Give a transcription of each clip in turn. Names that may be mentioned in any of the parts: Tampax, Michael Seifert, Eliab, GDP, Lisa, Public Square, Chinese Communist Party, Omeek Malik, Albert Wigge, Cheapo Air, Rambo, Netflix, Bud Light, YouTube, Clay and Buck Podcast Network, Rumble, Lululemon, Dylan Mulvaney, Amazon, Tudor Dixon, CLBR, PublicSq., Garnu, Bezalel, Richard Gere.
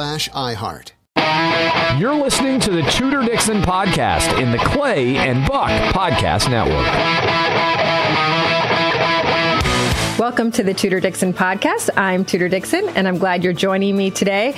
You're listening to the Tudor Dixon Podcast in the Clay and Buck Podcast Network. Welcome to the Tudor Dixon Podcast. I'm Tudor Dixon, and I'm glad you're joining me today.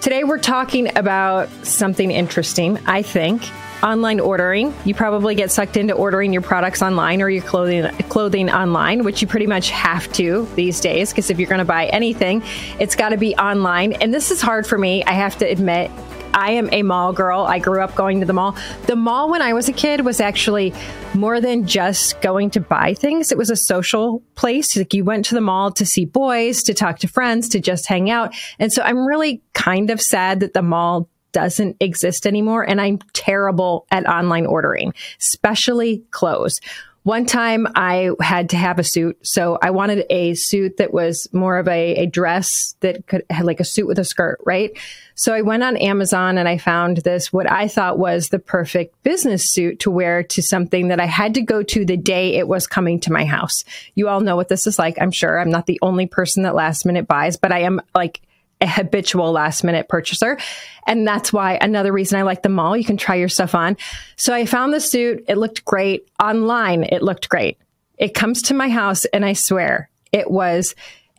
Today we're talking about something interesting, I think. Online ordering. You probably get sucked into ordering your products online or your clothing online, which you pretty much have to these days, because if you're going to buy anything, it's got to be online. And this is hard for me, I have to admit. I am a mall girl. I grew up going to the mall. The mall when I was a kid was actually more than just going to buy things. It was a social place. Like, you went to the mall to see boys, to talk to friends, to just hang out. And so I'm really kind of sad that the mall doesn't exist anymore. And I'm terrible at online ordering, especially clothes. One time I had to have a suit. So I wanted a suit that was more of a dress that could have like a suit with a skirt, right? So I went on Amazon and I found this, what I thought was the perfect business suit to wear to something that I had to go to the day it was coming to my house. You all know what this is like, I'm sure. I'm not the only person that last minute buys, but I am like a habitual last minute purchaser. And that's why another reason I like the mall. You can try your stuff on. So I found the suit. It looked great. Online, it looked great. It comes to my house and I swear it was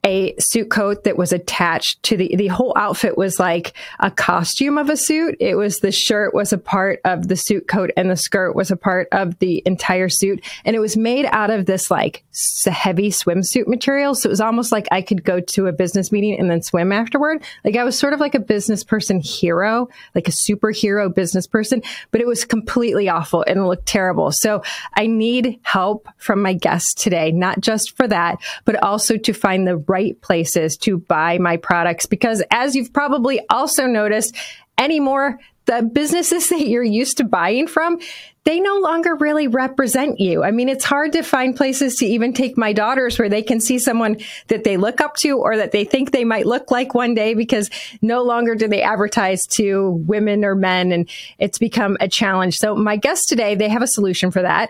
a suit coat that was attached to the whole outfit was like a costume of a suit. It was the shirt was a part of the suit coat and the skirt was a part of the entire suit. And it was made out of this like heavy swimsuit material. So it was almost like I could go to a business meeting and then swim afterward. Like I was sort of like a business person hero, like a superhero business person, but it was completely awful and it looked terrible. So I need help from my guests today, not just for that, but also to find the right places to buy my products, because as you've probably also noticed anymore, the businesses that you're used to buying from, they no longer really represent you. I mean, it's hard to find places to even take my daughters where they can see someone that they look up to or that they think they might look like one day, because no longer do they advertise to women or men, and it's become a challenge. So my guests today, they have a solution for that.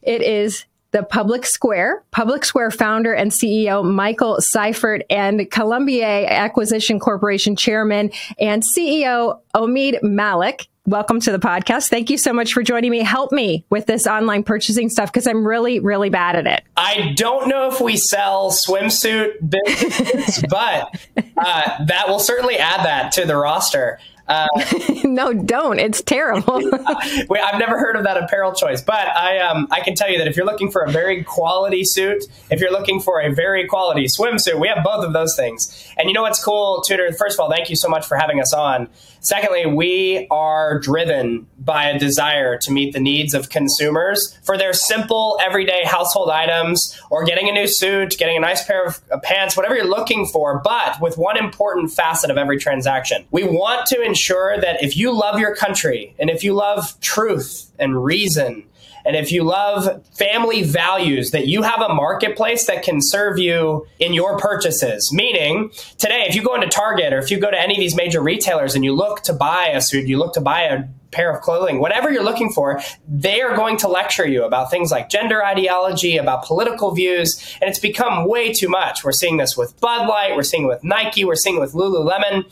It is the Public Square founder and CEO, Michael Seifert, and Columbia Acquisition Corporation chairman and CEO, Omeek Malik. Welcome to the podcast. Thank you so much for joining me. Help me with this online purchasing stuff, because I'm really, really bad at it. I don't know if we sell swimsuit businesses, but that will certainly add that to the roster. No, don't. It's terrible. I've never heard of that apparel choice, but I can tell you that if you're looking for a very quality suit, if you're looking for a very quality swimsuit, we have both of those things. And you know what's cool, Tudor? First of all, thank you so much for having us on. Secondly, we are driven by a desire to meet the needs of consumers for their simple, everyday household items, or getting a new suit, getting a nice pair of pants, whatever you're looking for, but with one important facet of every transaction. We want to ensure that if you love your country and if you love truth and reason And if you love family values, that you have a marketplace that can serve you in your purchases. Meaning today, if you go into Target or if you go to any of these major retailers and you look to buy a suit, you look to buy a pair of clothing, whatever you're looking for, they are going to lecture you about things like gender ideology, about political views, and it's become way too much. We're seeing this with Bud Light, we're seeing it with Nike, we're seeing it with Lululemon,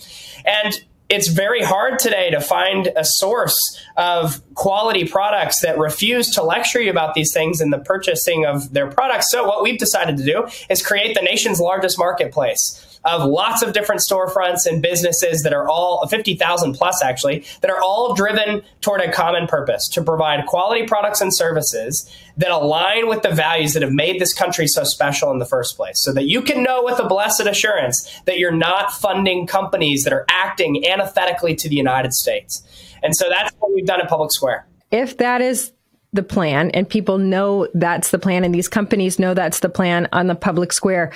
and it's very hard today to find a source of quality products that refuse to lecture you about these things in the purchasing of their products. So what we've decided to do is create the nation's largest marketplace of lots of different storefronts and businesses that are all 50,000 plus actually, that are all driven toward a common purpose to provide quality products and services that align with the values that have made this country so special in the first place, so that you can know with a blessed assurance that you're not funding companies that are acting antithetically to the United States. And so that's what we've done at Public Square. If that is the plan and people know that's the plan and these companies know that's the plan on the Public Square,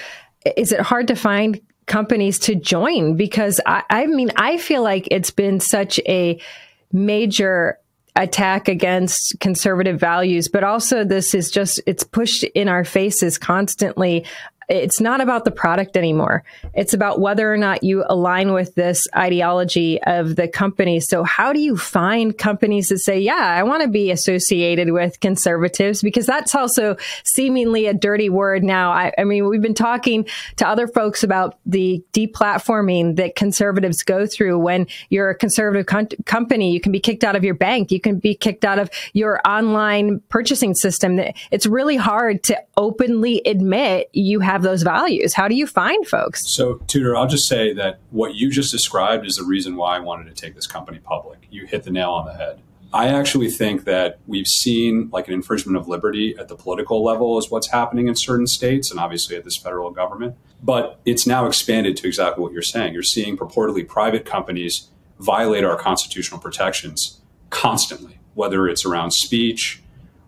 is it hard to find companies to join? Because I mean, I feel like it's been such a major attack against conservative values, but also this is just, it's pushed in our faces constantly. It's not about the product anymore. It's about whether or not you align with this ideology of the company. So how do you find companies that say, yeah, I want to be associated with conservatives? Because that's also seemingly a dirty word now. I mean, we've been talking to other folks about the deplatforming that conservatives go through. When you're a conservative company, you can be kicked out of your bank. You can be kicked out of your online purchasing system. It's really hard to openly admit you have those values. How do you find folks? So, Tudor, I'll just say that what you just described is the reason why I wanted to take this company public. You hit the nail on the head. I actually think that we've seen like an infringement of liberty at the political level is what's happening in certain states and obviously at this federal government. But it's now expanded to exactly what you're saying. You're seeing purportedly private companies violate our constitutional protections constantly, whether it's around speech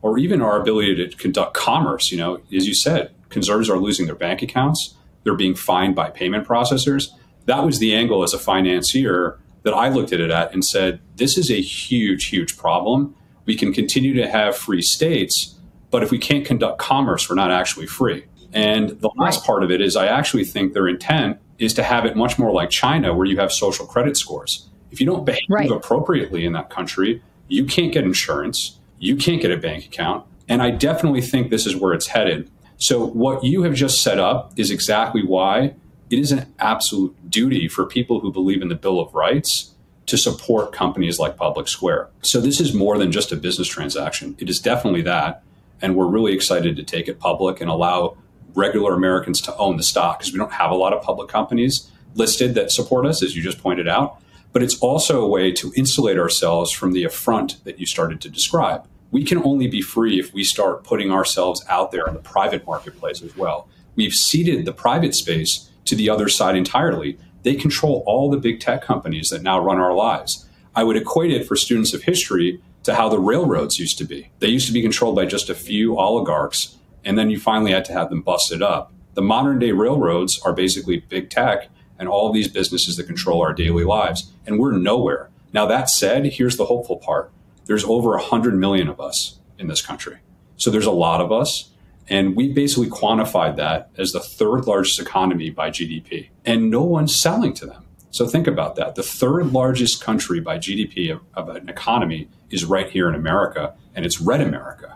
or even our ability to conduct commerce. You know, as you said, conservatives are losing their bank accounts. They're being fined by payment processors. That was the angle as a financier that I looked at it at and said, this is a huge, huge problem. We can continue to have free states, but if we can't conduct commerce, we're not actually free. And the last part of it is I actually think their intent is to have it much more like China, where you have social credit scores. If you don't behave appropriately in that country, you can't get insurance. You can't get a bank account. And I definitely think this is where it's headed. So what you have just set up is exactly why it is an absolute duty for people who believe in the Bill of Rights to support companies like Public Square. So this is more than just a business transaction. It is definitely that. And we're really excited to take it public and allow regular Americans to own the stock, because we don't have a lot of public companies listed that support us, as you just pointed out. But it's also a way to insulate ourselves from the affront that you started to describe. We can only be free if we start putting ourselves out there in the private marketplace as well. We've ceded the private space to the other side entirely. They control all the big tech companies that now run our lives. I would equate it for students of history to how the railroads used to be. They used to be controlled by just a few oligarchs, and then you finally had to have them busted up. The modern day railroads are basically big tech and all these businesses that control our daily lives, and we're nowhere. Now, that said, here's the hopeful part. There's over 100 million of us in this country. So there's a lot of us. And we basically quantified that as the third largest economy by GDP. And no one's selling to them. So think about that. The third largest country by GDP of an economy is right here in America. And it's red America.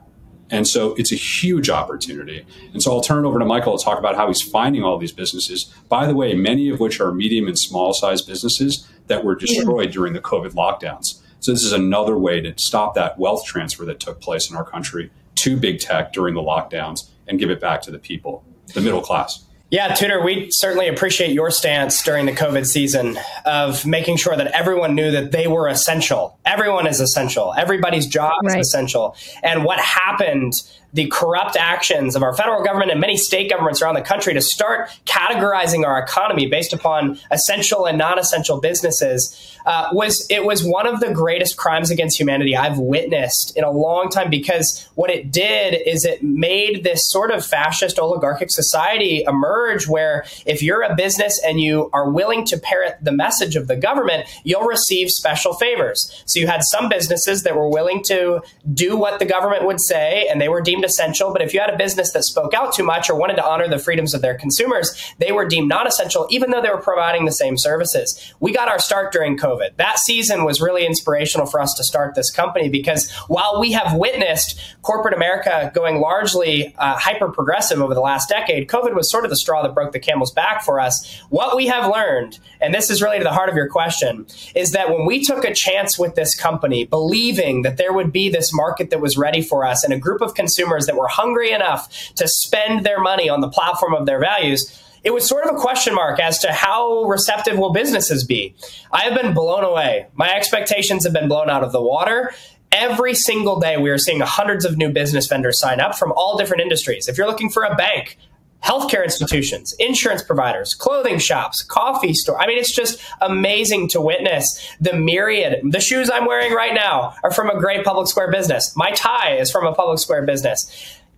And so it's a huge opportunity. And so I'll turn it over to Michael to talk about how he's finding all these businesses, by the way, many of which are medium and small sized businesses that were destroyed during the COVID lockdowns. So this is another way to stop that wealth transfer that took place in our country to big tech during the lockdowns and give it back to the people, the middle class. Yeah, Tudor, we certainly appreciate your stance during the COVID season of making sure that everyone knew that they were essential. Everyone is essential. Everybody's job is essential. And what happened the corrupt actions of our federal government and many state governments around the country to start categorizing our economy based upon essential and non-essential businesses, was one of the greatest crimes against humanity I've witnessed in a long time, because what it did is it made this sort of fascist oligarchic society emerge where if you're a business and you are willing to parrot the message of the government, you'll receive special favors. So you had some businesses that were willing to do what the government would say, and they were deemed essential. But if you had a business that spoke out too much or wanted to honor the freedoms of their consumers, they were deemed non-essential, even though they were providing the same services. We got our start during COVID. That season was really inspirational for us to start this company, because while we have witnessed corporate America going largely hyper-progressive over the last decade, COVID was sort of the straw that broke the camel's back for us. What we have learned, and this is really to the heart of your question, is that when we took a chance with this company, believing that there would be this market that was ready for us and a group of consumers that were hungry enough to spend their money on the platform of their values, it was sort of a question mark as to how receptive will businesses be. I have been blown away. My expectations have been blown out of the water. Every single day, we are seeing hundreds of new business vendors sign up from all different industries. If you're looking for a bank, healthcare institutions, insurance providers, clothing shops, coffee store. I mean, it's just amazing to witness the myriad. The shoes I'm wearing right now are from a great Public Square business. My tie is from a Public Square business.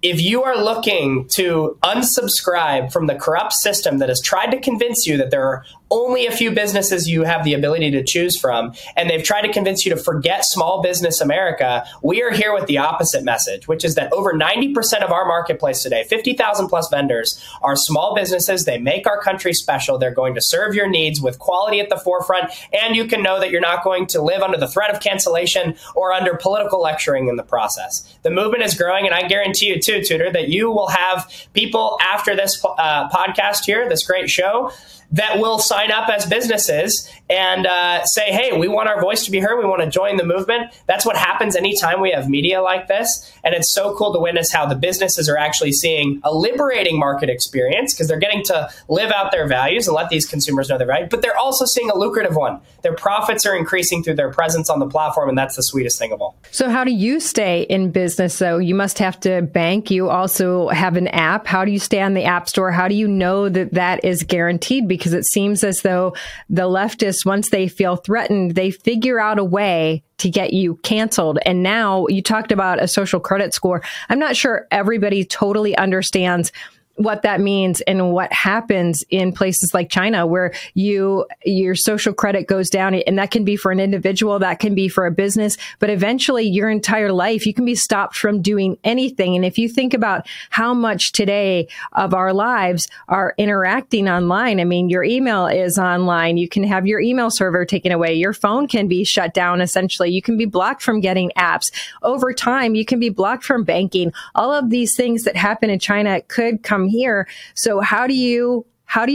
If you are looking to unsubscribe from the corrupt system that has tried to convince you that there are only a few businesses you have the ability to choose from, and they've tried to convince you to forget small business America, we are here with the opposite message, which is that over 90% of our marketplace today, 50,000 plus vendors, are small businesses. They make our country special. They're going to serve your needs with quality at the forefront, and you can know that you're not going to live under the threat of cancellation or under political lecturing in the process. The movement is growing, and I guarantee you, too, Tudor, that you will have people after this podcast here, this great show, that will sign up as businesses and say, hey, we want our voice to be heard. We want to join the movement. That's what happens anytime we have media like this. And it's so cool to witness how the businesses are actually seeing a liberating market experience, because they're getting to live out their values and let these consumers know their value. But they're also seeing a lucrative one. Their profits are increasing through their presence on the platform. And that's the sweetest thing of all. So how do you stay in business, though? You must have to bank. You also have an app. How do you stay on the app store? How do you know that that is guaranteed? Because it seems as though the leftists, once they feel threatened, they figure out a way to get you canceled. And now you talked about a social credit score. I'm not sure everybody totally understands what that means and what happens in places like China, where your social credit goes down, and that can be for an individual, that can be for a business, but eventually your entire life, you can be stopped from doing anything. And if you think about how much today of our lives are interacting online, I mean, your email is online, you can have your email server taken away, your phone can be shut down, essentially, you can be blocked from getting apps. Over time, you can be blocked from banking. All of these things that happen in China could come here. So how do you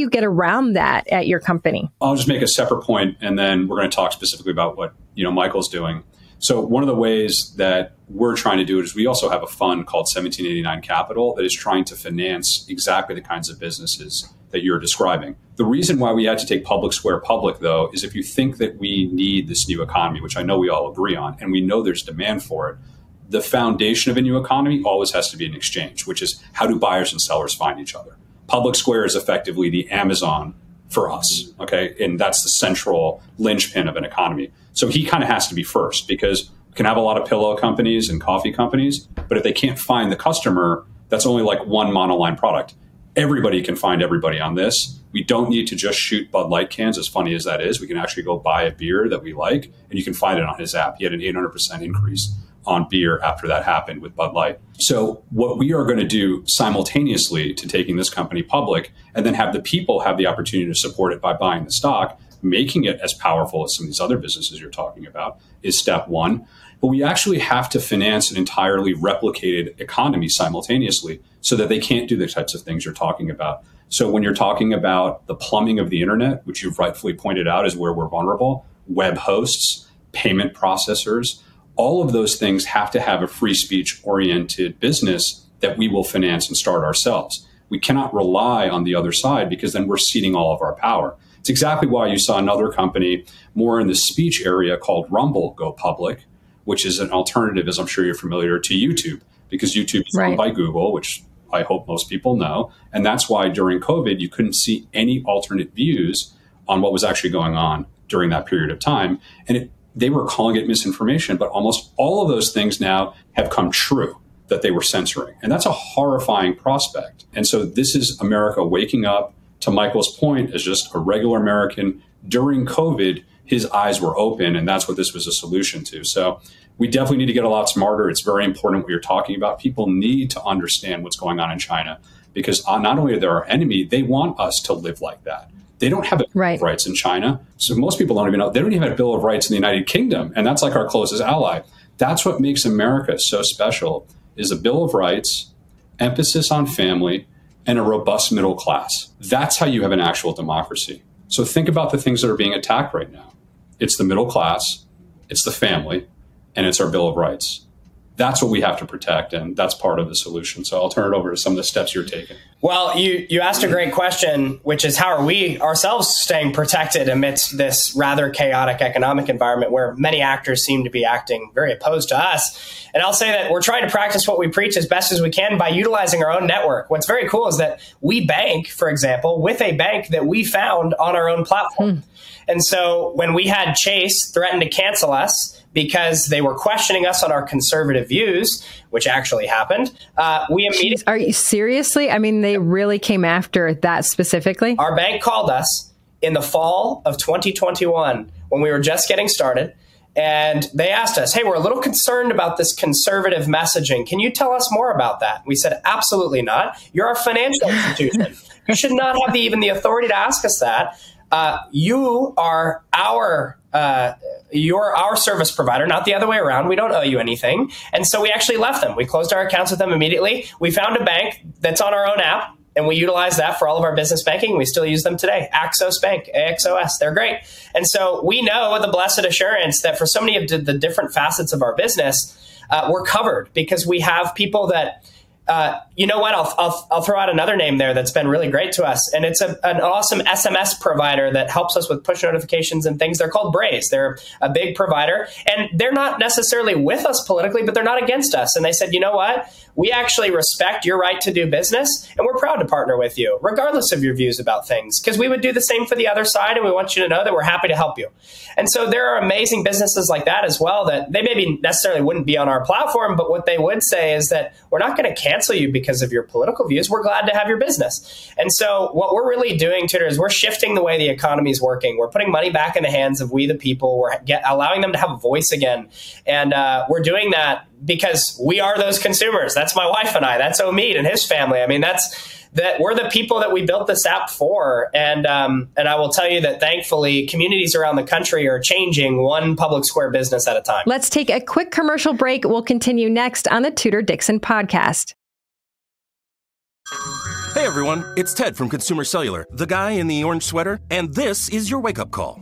get around that at your company? I'll just make a separate point, and then we're going to talk specifically about what, Michael's doing. So one of the ways that we're trying to do it is we also have a fund called 1789 Capital that is trying to finance exactly the kinds of businesses that you're describing. The reason why we had to take Public Square public, though, is if you think that we need this new economy, which I know we all agree on, and we know there's demand for it, the foundation of a new economy always has to be an exchange, which is how do buyers and sellers find each other? Public Square is effectively the Amazon for us, okay? And that's the central linchpin of an economy. So he kind of has to be first, because we can have a lot of pillow companies and coffee companies, but if they can't find the customer, that's only like one monoline product. Everybody can find everybody on this. We don't need to just shoot Bud Light cans, as funny as that is. We can actually go buy a beer that we like, and you can find it on his app. He had an 800% increase on beer after that happened with Bud Light. So what we are going to do simultaneously to taking this company public, and then have the people have the opportunity to support it by buying the stock, making it as powerful as some of these other businesses you're talking about, is step one. But we actually have to finance an entirely replicated economy simultaneously, so that they can't do the types of things you're talking about. So when you're talking about the plumbing of the internet, which you've rightfully pointed out is where we're vulnerable, web hosts, payment processors, all of those things have to have a free speech oriented business that we will finance and start ourselves. We cannot rely on the other side, because then we're ceding all of our power. It's exactly why you saw another company more in the speech area called Rumble go public, which is an alternative, as I'm sure you're familiar, to YouTube. because YouTube is owned by Google, which I hope most people know. And that's why during COVID, you couldn't see any alternate views on what was actually going on during that period of time. And they were calling it misinformation, but almost all of those things now have come true that they were censoring. And that's a horrifying prospect. And so this is America waking up to Michael's point as just a regular American during COVID, his eyes were open, and that's what this was a solution to. So we definitely need to get a lot smarter. It's very important what you're talking about. People need to understand what's going on in China because not only are they our enemy, they want us to live like that. They don't have a Bill of Rights in China. So most people don't even know. They don't even have a Bill of Rights in the United Kingdom, and that's like our closest ally. That's what makes America so special is a Bill of Rights, emphasis on family, and a robust middle class. That's how you have an actual democracy. So think about the things that are being attacked right now. It's the middle class, it's the family, and it's our Bill of Rights. That's what we have to protect, and that's part of the solution. So I'll turn it over to some of the steps you're taking. Well, you asked a great question, which is how are we ourselves staying protected amidst this rather chaotic economic environment where many actors seem to be acting very opposed to us? And I'll say that we're trying to practice what we preach as best as we can by utilizing our own network. What's very cool is that we bank, for example, with a bank that we found on our own platform. And so when we had Chase threaten to cancel us, because they were questioning us on our conservative views, which actually happened. We immediately. Are you seriously? I mean, they really came after that specifically? Our bank called us in the fall of 2021 when we were just getting started. And they asked us, hey, we're a little concerned about this conservative messaging. Can you tell us more about that? We said, absolutely not. You're a financial institution. You should not have even the authority to ask us that. You are our service provider, not the other way around. We don't owe you anything. And so we actually left them. We closed our accounts with them immediately. We found a bank that's on our own app, and we utilize that for all of our business banking. We still use them today. Axos Bank, AXOS, they're great. And so we know the blessed assurance that for so many of the different facets of our business, we're covered because we have people that, you know what, I'll throw out another name there that's been really great to us. And it's an awesome SMS provider that helps us with push notifications and things. They're called Braze. They're a big provider. And they're not necessarily with us politically, but they're not against us. And they said, you know what, we actually respect your right to do business. And we're proud to partner with you, regardless of your views about things, because we would do the same for the other side. And we want you to know that we're happy to help you. And so there are amazing businesses like that as well that they maybe necessarily wouldn't be on our platform. But what they would say is that we're not going to cancel you because of your political views. We're glad to have your business. And so what we're really doing, Tudor, is we're shifting the way the economy is working. We're putting money back in the hands of we the people. We're allowing them to have a voice again. And we're doing that because we are those consumers. That's my wife and I. That's Omeet and his family. I mean, that we're the people that we built this app for. And I will tell you that thankfully communities around the country are changing one Public Square business at a time. Let's take a quick commercial break. We'll continue next on the Tudor Dixon podcast. Hey everyone, it's Ted from Consumer Cellular, the guy in the orange sweater, and this is your wake-up call.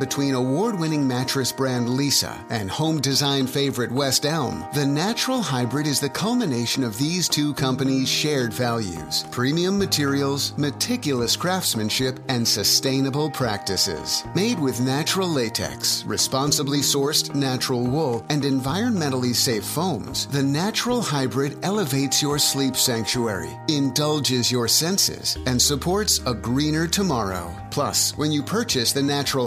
between award-winning mattress brand Lisa and home design favorite West Elm, the Natural Hybrid is the culmination of these two companies' shared values: premium materials, meticulous craftsmanship, and sustainable practices. Made with natural latex, responsibly sourced natural wool, and environmentally safe foams, the Natural Hybrid elevates your sleep sanctuary, indulges your senses, and supports a greener tomorrow. Plus, when you purchase the Natural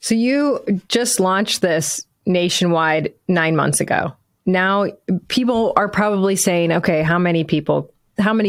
So you just launched this nationwide 9 months ago. Now people are probably saying, okay, how many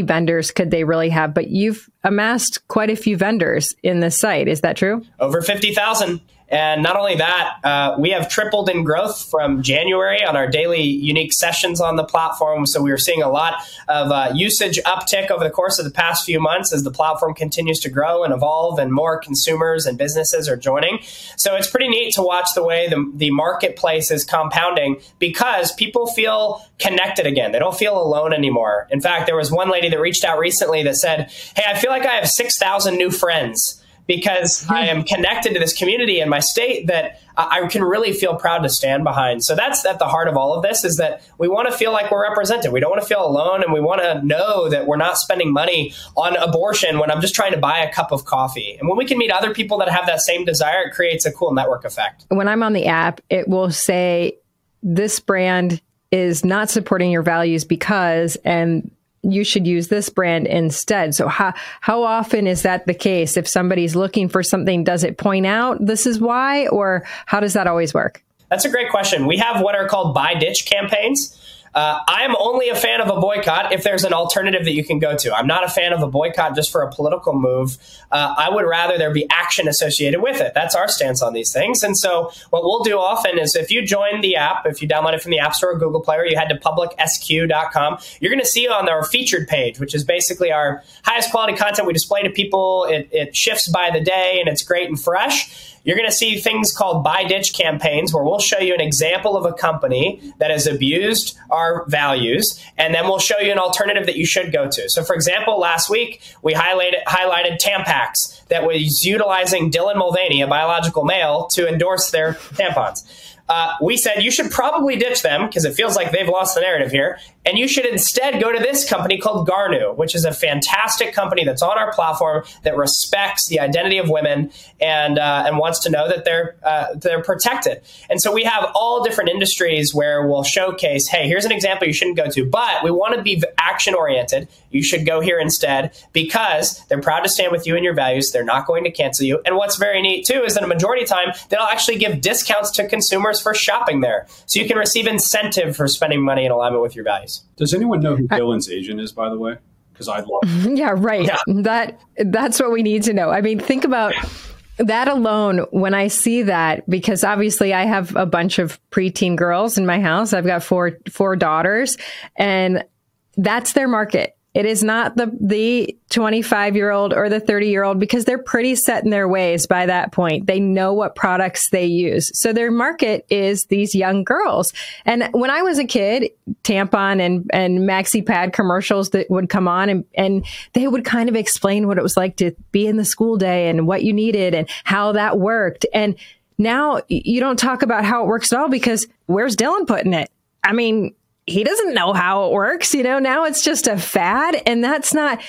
vendors could they really have? But you've amassed quite a few vendors in this site. Is that true? Over 50,000. And not only that, we have tripled in growth from January on our daily unique sessions on the platform. So we were seeing a lot of usage uptick over the course of the past few months as the platform continues to grow and evolve and more consumers and businesses are joining. So it's pretty neat to watch the way the marketplace is compounding because people feel connected again. They don't feel alone anymore. In fact, there was one lady that reached out recently that said, hey, I feel like I have 6,000 new friends because I am connected to this community in my state that I can really feel proud to stand behind. So that's at the heart of all of this, is that we want to feel like we're represented. We don't want to feel alone, and we want to know that we're not spending money on abortion when I'm just trying to buy a cup of coffee. And when we can meet other people that have that same desire, it creates a cool network effect. When I'm on the app, it will say, this brand is not supporting your values because, and you should use this brand instead. So how often is that the case? If somebody's looking for something, does it point out this is why, or how does that always work? That's a great question. We have what are called buy ditch campaigns. I'm only a fan of a boycott if there's an alternative that you can go to. I'm not a fan of a boycott just for a political move. I would rather there be action associated with it. That's our stance on these things. And so what we'll do often is if you join the app, if you download it from the App Store or Google Play, or you head to publicsq.com, you're going to see on our featured page, which is basically our highest quality content we display to people. It shifts by the day, and it's great and fresh. You're going to see things called buy ditch campaigns, where we'll show you an example of a company that has abused our values, and then we'll show you an alternative that you should go to. So, for example, last week, we highlighted Tampax that was utilizing Dylan Mulvaney, a biological male, to endorse their tampons. We said you should probably ditch them because it feels like they've lost the narrative here. And you should instead go to this company called Garnu, which is a fantastic company that's on our platform that respects the identity of women and wants to know that they're protected. And so we have all different industries where we'll showcase, hey, here's an example you shouldn't go to, but we want to be action oriented. You should go here instead because they're proud to stand with you and your values. They're not going to cancel you. And what's very neat too is that a majority of the time they'll actually give discounts to consumers for shopping there. So you can receive incentive for spending money in alignment with your values. Does anyone know who Dylan's agent is, by the way? Because I'd love it. Yeah, right. Yeah. That's what we need to know. I mean, think about that alone when I see that, because obviously I have a bunch of preteen girls in my house. I've got four daughters, and that's their market. It is not the 25-year-old or the 30-year-old, because they're pretty set in their ways by that point. They know what products they use. So their market is these young girls. And when I was a kid, tampon and maxi pad commercials that would come on, and they would kind of explain what it was like to be in the school day and what you needed and how that worked. And now you don't talk about how it works at all, because where's Dylan putting it? I mean, he doesn't know how it works. You know, now it's just a fad. And that's not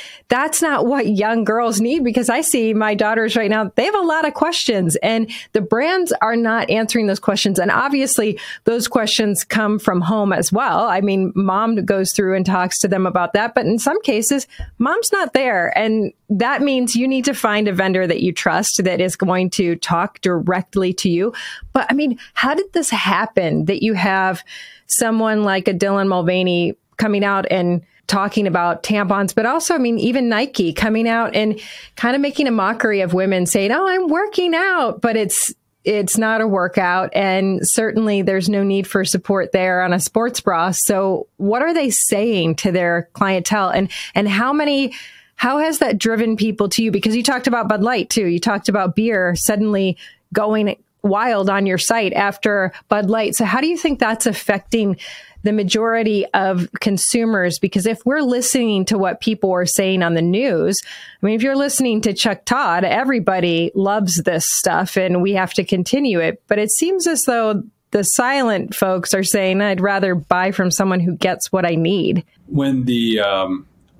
what young girls need, because I see my daughters right now, they have a lot of questions, and the brands are not answering those questions. And obviously those questions come from home as well. I mean, mom goes through and talks to them about that, but in some cases, mom's not there. And that means you need to find a vendor that you trust that is going to talk directly to you. But I mean, how did this happen that you have someone like a Dylan Mulvaney coming out and talking about tampons, but also, I mean, even Nike coming out and kind of making a mockery of women, saying, oh, I'm working out, but it's not a workout. And certainly there's no need for support there on a sports bra. So what are they saying to their clientele? And how has that driven people to you? Because you talked about Bud Light too. You talked about beer suddenly going wild on your site after Bud Light. So how do you think that's affecting the majority of consumers? Because if we're listening to what people are saying on the news, I mean, if you're listening to Chuck Todd, everybody loves this stuff and we have to continue it. But it seems as though the silent folks are saying, I'd rather buy from someone who gets what I need. When the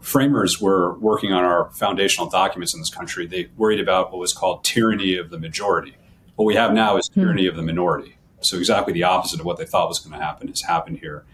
framers were working on our foundational documents in this country, they worried about what was called tyranny of the majority. What we have now is tyranny of the minority. So exactly the opposite of what they thought was going to happen has happened here.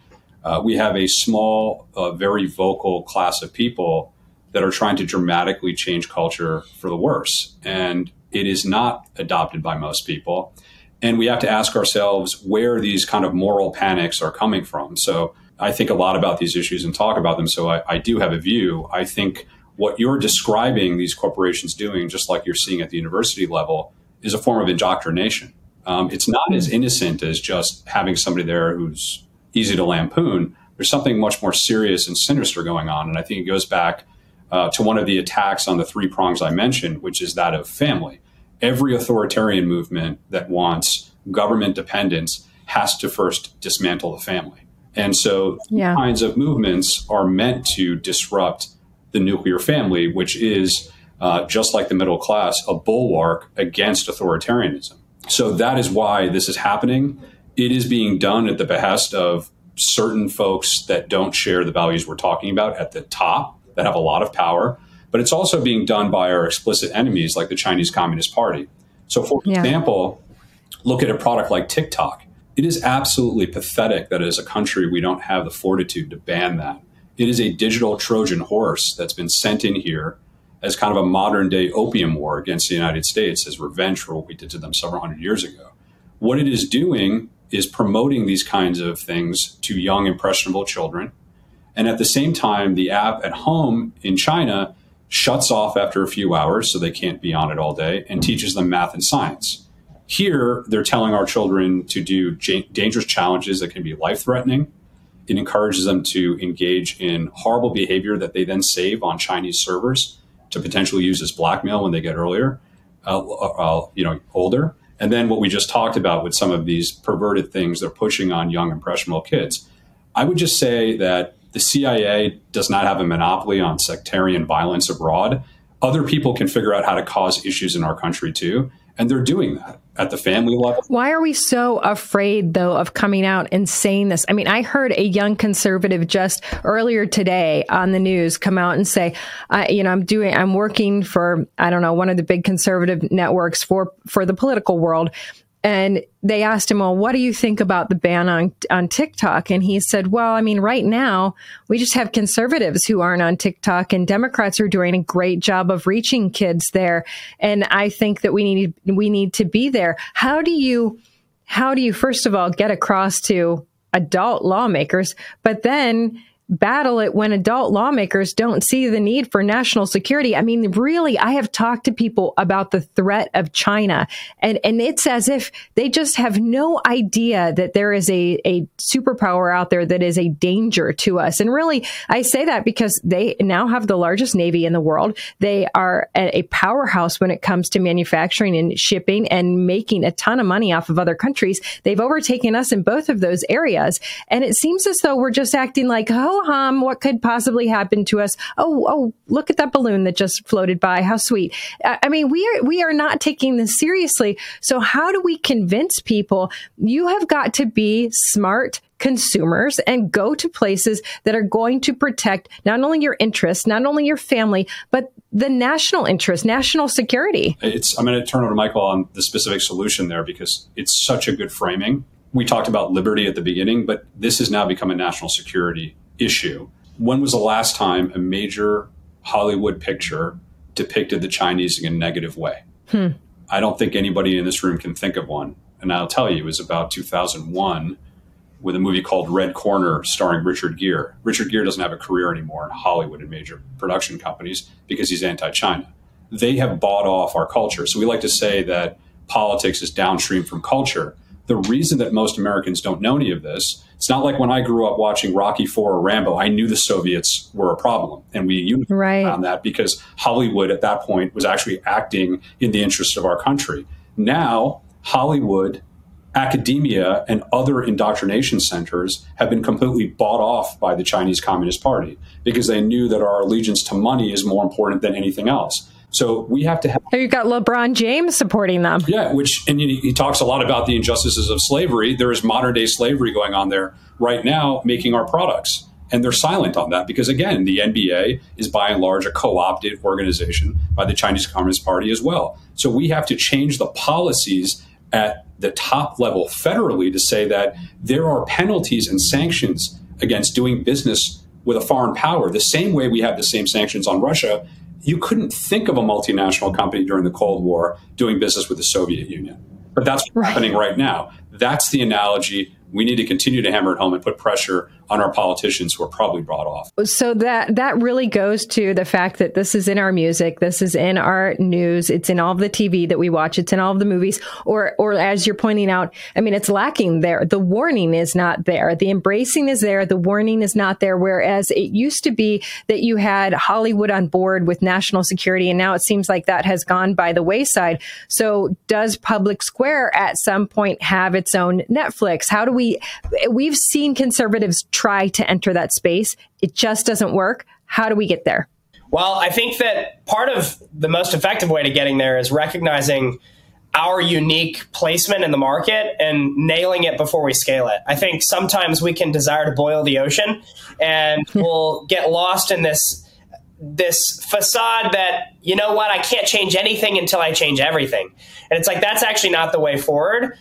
We have a small, very vocal class of people that are trying to dramatically change culture for the worse. And it is not adopted by most people. And we have to ask ourselves where these kind of moral panics are coming from. So I think a lot about these issues and talk about them. So I do have a view. I think what you're describing these corporations doing, just like you're seeing at the university level, is a form of indoctrination. It's not as innocent as just having somebody there who's easy to lampoon. There's something much more serious and sinister going on. And I think it goes back to one of the attacks on the three prongs I mentioned, which is that of family. Every authoritarian movement that wants government dependence has to first dismantle the family. And so yeah. kinds of movements are meant to disrupt the nuclear family, which is, just like the middle class, a bulwark against authoritarianism. So that is why this is happening. It is being done at the behest of certain folks that don't share the values we're talking about at the top, that have a lot of power. But it's also being done by our explicit enemies like the Chinese Communist Party. So, for example, look at a product like TikTok. It is absolutely pathetic that as a country, we don't have the fortitude to ban that. It is a digital Trojan horse that's been sent in here as kind of a modern day opium war against the United States as revenge for what we did to them several hundred years ago. What it is doing is promoting these kinds of things to young, impressionable children. And at the same time, the app at home in China shuts off after a few hours so they can't be on it all day and teaches them math and science. Here, they're telling our children to do dangerous challenges that can be life-threatening. It encourages them to engage in horrible behavior that they then save on Chinese servers to potentially use as blackmail when they get older. And then what we just talked about with some of these perverted things they're pushing on young, impressionable kids. I would just say that the CIA does not have a monopoly on sectarian violence abroad. Other people can figure out how to cause issues in our country, too. And they're doing that at the family level. Why are we so afraid, though, of coming out and saying this? I mean, I heard a young conservative just earlier today on the news come out and say, I'm working for, one of the big conservative networks for the political world. And they asked him, well, what do you think about the ban on TikTok? And he said, well, I mean, right now, we just have conservatives who aren't on TikTok, and Democrats are doing a great job of reaching kids there. And I think that we need to be there. How do you, first of all, get across to adult lawmakers, but then battle it when adult lawmakers don't see the need for national security? I mean, really, I have talked to people about the threat of China, and it's as if they just have no idea that there is a superpower out there that is a danger to us. And really, I say that because they now have the largest Navy in the world. They are a powerhouse when it comes to manufacturing and shipping and making a ton of money off of other countries. They've overtaken us in both of those areas. And it seems as though we're just acting like, what could possibly happen to us? Oh, look at that balloon that just floated by. How sweet. I mean, we are not taking this seriously. So how do we convince people? You have got to be smart consumers and go to places that are going to protect not only your interests, not only your family, but the national interest, national security. I'm going to turn over to Michael on the specific solution there because it's such a good framing. We talked about liberty at the beginning, but this has now become a national security issue. When was the last time a major Hollywood picture depicted the Chinese in a negative way? I don't think anybody in this room can think of one. And I'll tell you, it was about 2001 with a movie called Red Corner starring Richard Gere. Richard Gere doesn't have a career anymore in Hollywood and major production companies because he's anti-China. They have bought off our culture. So we like to say that politics is downstream from culture. The reason that most Americans don't know any of this, it's not like when I grew up watching Rocky IV or Rambo, I knew the Soviets were a problem. And we unified around that because Hollywood at that point was actually acting in the interest of our country. Now, Hollywood, academia, and other indoctrination centers have been completely bought off by the Chinese Communist Party because they knew that our allegiance to money is more important than anything else. So we have to have... You've got LeBron James supporting them. Yeah, which, and he talks a lot about the injustices of slavery. There is modern day slavery going on there right now, making our products. And they're silent on that because, again, the NBA is by and large a co-opted organization by the Chinese Communist Party as well. So we have to change the policies at the top level federally to say that there are penalties and sanctions against doing business with a foreign power. The same way we have the same sanctions on Russia, you couldn't think of a multinational company during the Cold War doing business with the Soviet Union. But that's what's happening right now. That's the analogy. We need to continue to hammer it home and put pressure on our politicians who are probably brought off. So that really goes to the fact that this is in our music, this is in our news, it's in all of the TV that we watch, it's in all of the movies, or as you're pointing out, I mean, it's lacking there. The warning is not there. The embracing is there. The warning is not there. Whereas it used to be that you had Hollywood on board with national security, and now it seems like that has gone by the wayside. So does Public Square at some point have its own Netflix? How do we've seen conservatives try to enter that space. It just doesn't work. How do we get there? Well, I think that part of the most effective way to getting there is recognizing our unique placement in the market and nailing it before we scale it. I think sometimes we can desire to boil the ocean and we'll get lost in this facade that, you know what, I can't change anything until I change everything. And it's like, that's actually not the way forward.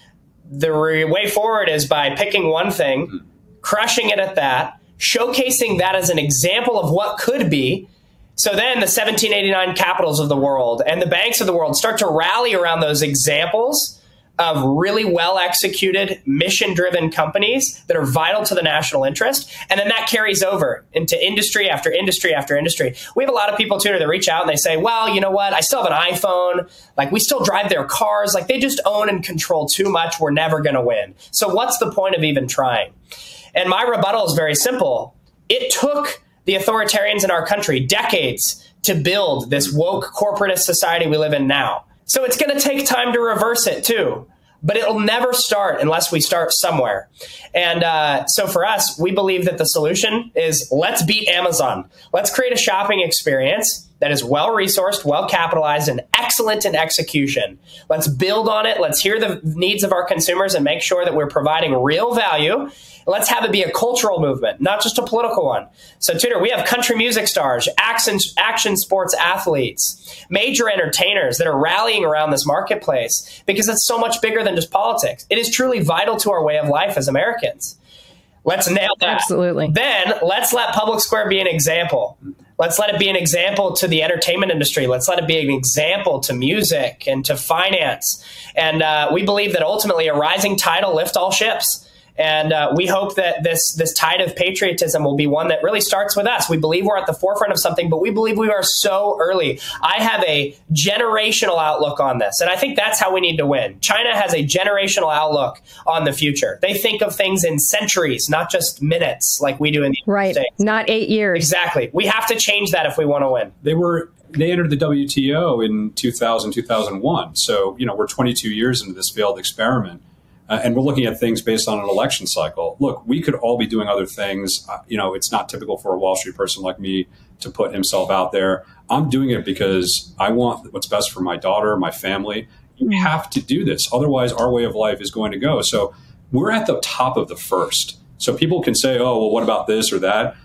The way forward is by picking one thing, crushing it at that, showcasing that as an example of what could be. So then the 1789 capitals of the world and the banks of the world start to rally around those examples of really well-executed, mission-driven companies that are vital to the national interest. And then that carries over into industry after industry after industry. We have a lot of people, too, that reach out and they say, well, you know what? I still have an iPhone. Like, we still drive their cars. Like, they just own and control too much. We're never going to win. So what's the point of even trying? And my rebuttal is very simple. It took the authoritarians in our country decades to build this woke corporatist society we live in now. So it's going to take time to reverse it, too. But it'll never start unless we start somewhere. And so for us, we believe that the solution is let's beat Amazon. Let's create a shopping experience that is well-resourced, well-capitalized, and excellent in execution. Let's build on it. Let's hear the needs of our consumers and make sure that we're providing real value. Let's have it be a cultural movement, not just a political one. So, Tudor, we have country music stars, action sports athletes, major entertainers that are rallying around this marketplace because it's so much bigger than just politics. It is truly vital to our way of life as Americans. Let's nail that. Absolutely. Then let's let Public Square be an example. Let's let it be an example to the entertainment industry. Let's let it be an example to music and to finance. And we believe that ultimately a rising tide will lift all ships. And we hope that this tide of patriotism will be one that really starts with us. We believe we're at the forefront of something, but we believe we are so early. I have a generational outlook on this, and I think that's how we need to win. China has a generational outlook on the future. They think of things in centuries, not just minutes like we do in the United States. Right, not 8 years. Exactly. We have to change that if we want to win. They entered the WTO in 2000, 2001. So, we're 22 years into this failed experiment. And we're looking at things based on an election cycle. Look, we could all be doing other things. It's not typical for a Wall Street person like me to put himself out there. I'm doing it because I want what's best for my daughter, my family. You have to do this. Otherwise, our way of life is going to go. So we're at the top of the first. So people can say, oh, well, what about this or that?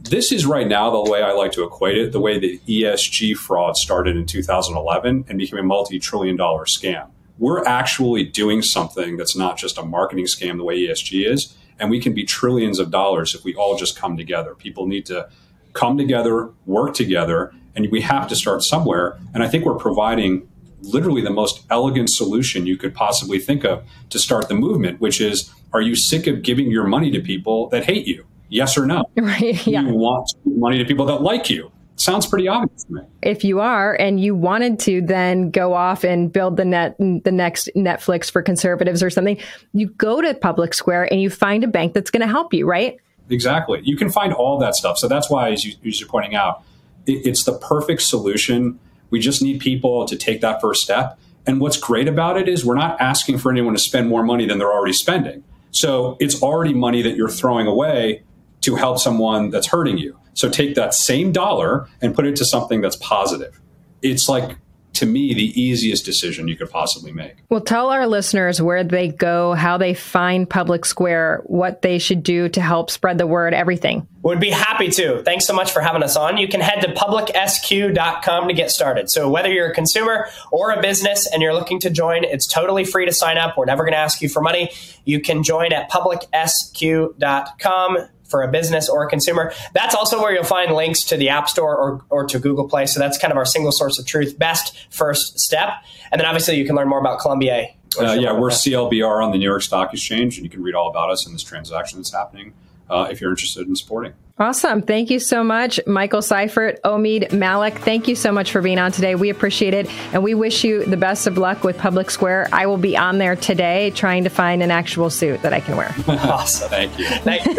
This is right now the way I like to equate it, the way the ESG fraud started in 2011 and became a multi-trillion dollar scam. We're actually doing something that's not just a marketing scam the way ESG is, and we can be trillions of dollars if we all just come together. People need to come together, work together, and we have to start somewhere. And I think we're providing literally the most elegant solution you could possibly think of to start the movement, which is, are you sick of giving your money to people that hate you? Yes or no? Right, yeah. You want to give money to people that like you. Sounds pretty obvious to me. If you are and you wanted to then go off and build the next Netflix for conservatives or something, you go to Public Square and you find a bank that's going to help you, right? Exactly. You can find all that stuff. So that's why, as you're pointing out, it's the perfect solution. We just need people to take that first step. And what's great about it is we're not asking for anyone to spend more money than they're already spending. So it's already money that you're throwing away to help someone that's hurting you. So take that same dollar and put it to something that's positive. it's like, to me, the easiest decision you could possibly make. Well, tell our listeners where they go, how they find Public Square, what they should do to help spread the word, everything. Would be happy to. Thanks so much for having us on. You can head to publicsq.com to get started. So whether you're a consumer or a business and you're looking to join, it's totally free to sign up. We're never going to ask you for money. You can join at publicsq.com. for a business or a consumer. That's also where you'll find links to the App Store or to Google Play. So that's kind of our single source of truth, best first step. And then obviously you can learn more about Columbia. We're CLBR on the New York Stock Exchange, and you can read all about us and this transaction that's happening if you're interested in supporting. Awesome. Thank you so much, Michael Seifert, Omeek Malik. Thank you so much for being on today. We appreciate it. And we wish you the best of luck with Public Square. I will be on there today trying to find an actual suit that I can wear. Awesome. Thank you. Thank you.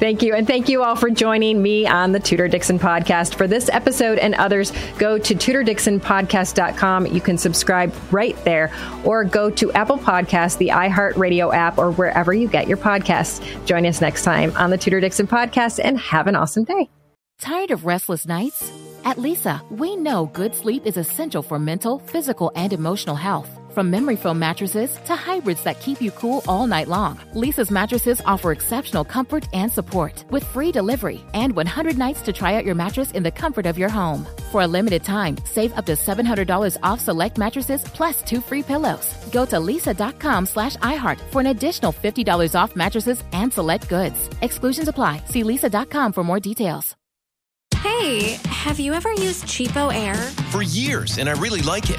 Thank you. And thank you all for joining me on the Tudor Dixon Podcast. For this episode and others, go to TudorDixonPodcast.com. You can subscribe right there, or go to Apple Podcasts, the iHeartRadio app, or wherever you get your podcasts. Join us next time on the Tudor Dixon Podcast, and have an awesome day. Tired of restless nights? At Lisa, we know good sleep is essential for mental, physical, and emotional health. From memory foam mattresses to hybrids that keep you cool all night long, Lisa's mattresses offer exceptional comfort and support with free delivery and 100 nights to try out your mattress in the comfort of your home. For a limited time, save up to $700 off select mattresses plus 2 free pillows. Go to lisa.com/iHeart for an additional $50 off mattresses and select goods. Exclusions apply. See lisa.com for more details. Hey, have you ever used Cheapo Air? For years, and I really like it.